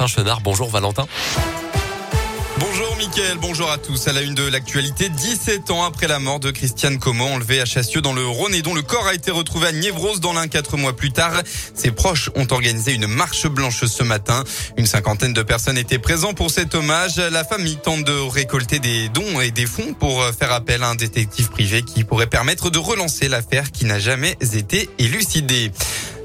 Valentin Chenard. Bonjour Valentin. Bonjour Mickaël, bonjour à tous. À la une de l'actualité, 17 ans après la mort de Christiane Comeau, enlevée à Chassieux dans le Rhône et dont le corps a été retrouvé à Nievros dans l'Ain 4 mois plus tard. Ses proches ont organisé une marche blanche ce matin. Une cinquantaine de personnes étaient présentes pour cet hommage. La famille tente de récolter des dons et des fonds pour faire appel à un détective privé qui pourrait permettre de relancer l'affaire qui n'a jamais été élucidée.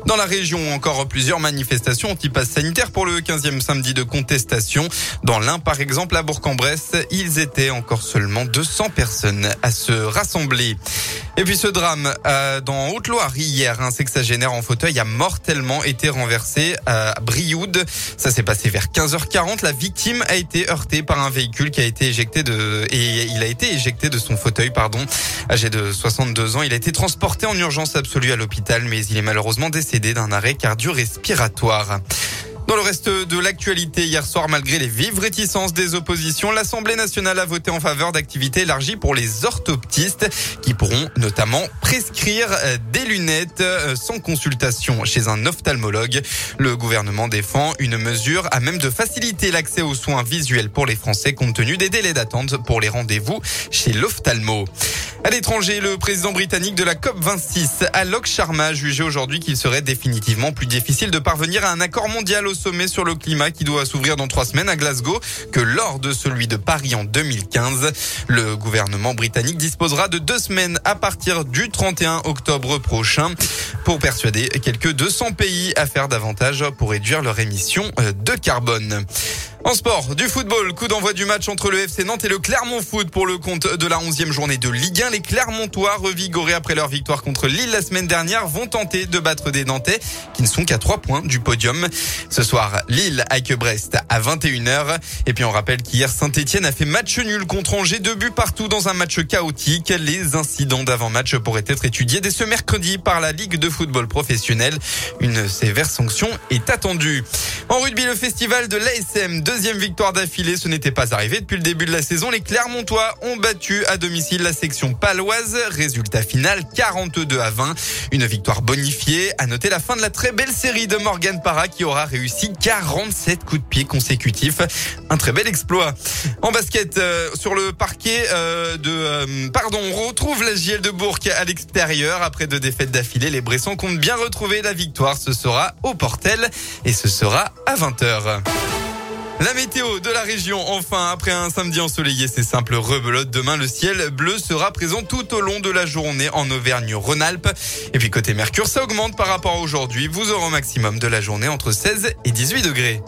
Dans la région, encore plusieurs manifestations anti-pass sanitaire pour le 15e samedi de contestation. Dans l'Ain, par exemple, à Bourg-en-Bresse, ils étaient encore seulement 200 personnes à se rassembler. Et puis ce drame dans Haute-Loire hier, un sexagénaire en fauteuil a mortellement été renversé à Brioude. Ça s'est passé vers 15h40. La victime a été heurtée par un véhicule qui a été éjecté de son fauteuil. Âgé de 62 ans, il a été transporté en urgence absolue à l'hôpital, mais il est malheureusement décédé d'un arrêt cardio-respiratoire. Dans le reste de l'actualité, hier soir, malgré les vives réticences des oppositions, l'Assemblée nationale a voté en faveur d'activités élargies pour les orthoptistes qui pourront notamment prescrire des lunettes sans consultation chez un ophtalmologue. Le gouvernement défend une mesure à même de faciliter l'accès aux soins visuels pour les Français compte tenu des délais d'attente pour les rendez-vous chez l'ophtalmo. À l'étranger, le président britannique de la COP26, Alok Sharma, a jugé aujourd'hui qu'il serait définitivement plus difficile de parvenir à un accord mondial au sommet sur le climat qui doit s'ouvrir dans 3 semaines à Glasgow que lors de celui de Paris en 2015. Le gouvernement britannique disposera de 2 semaines à partir du 31 octobre prochain pour persuader quelques 200 pays à faire davantage pour réduire leur émission de carbone. En sport, du football, coup d'envoi du match entre le FC Nantes et le Clermont Foot pour le compte de la 11e journée de Ligue 1. Les Clermontois, revigorés après leur victoire contre Lille la semaine dernière, vont tenter de battre des Nantais qui ne sont qu'à 3 points du podium. Ce soir, Lille accueille Brest à 21h. Et puis on rappelle qu'hier, Saint-Etienne a fait match nul contre Angers, 2 buts partout dans un match chaotique. Les incidents d'avant-match pourraient être étudiés dès ce mercredi par la Ligue de football professionnel. Une sévère sanction est attendue. En rugby, le festival de l'ASM, 2e victoire d'affilée, ce n'était pas arrivé depuis le début de la saison. Les Clermontois ont battu à domicile la section paloise. Résultat final, 42-20. Une victoire bonifiée. À noter la fin de la très belle série de Morgane Parra qui aura réussi 47 coups de pied consécutifs. Un très bel exploit. En basket, sur le parquet on retrouve la JL de Bourg à l'extérieur. Après 2 défaites d'affilée, les Bressons comptent bien retrouver la victoire. Ce sera au Portel et ce sera à 20h. La météo de la région, enfin, après un samedi ensoleillé, c'est simple rebelote. Demain, le ciel bleu sera présent tout au long de la journée en Auvergne-Rhône-Alpes. Et puis côté mercure, ça augmente par rapport à aujourd'hui. Vous aurez au maximum de la journée entre 16 et 18 degrés.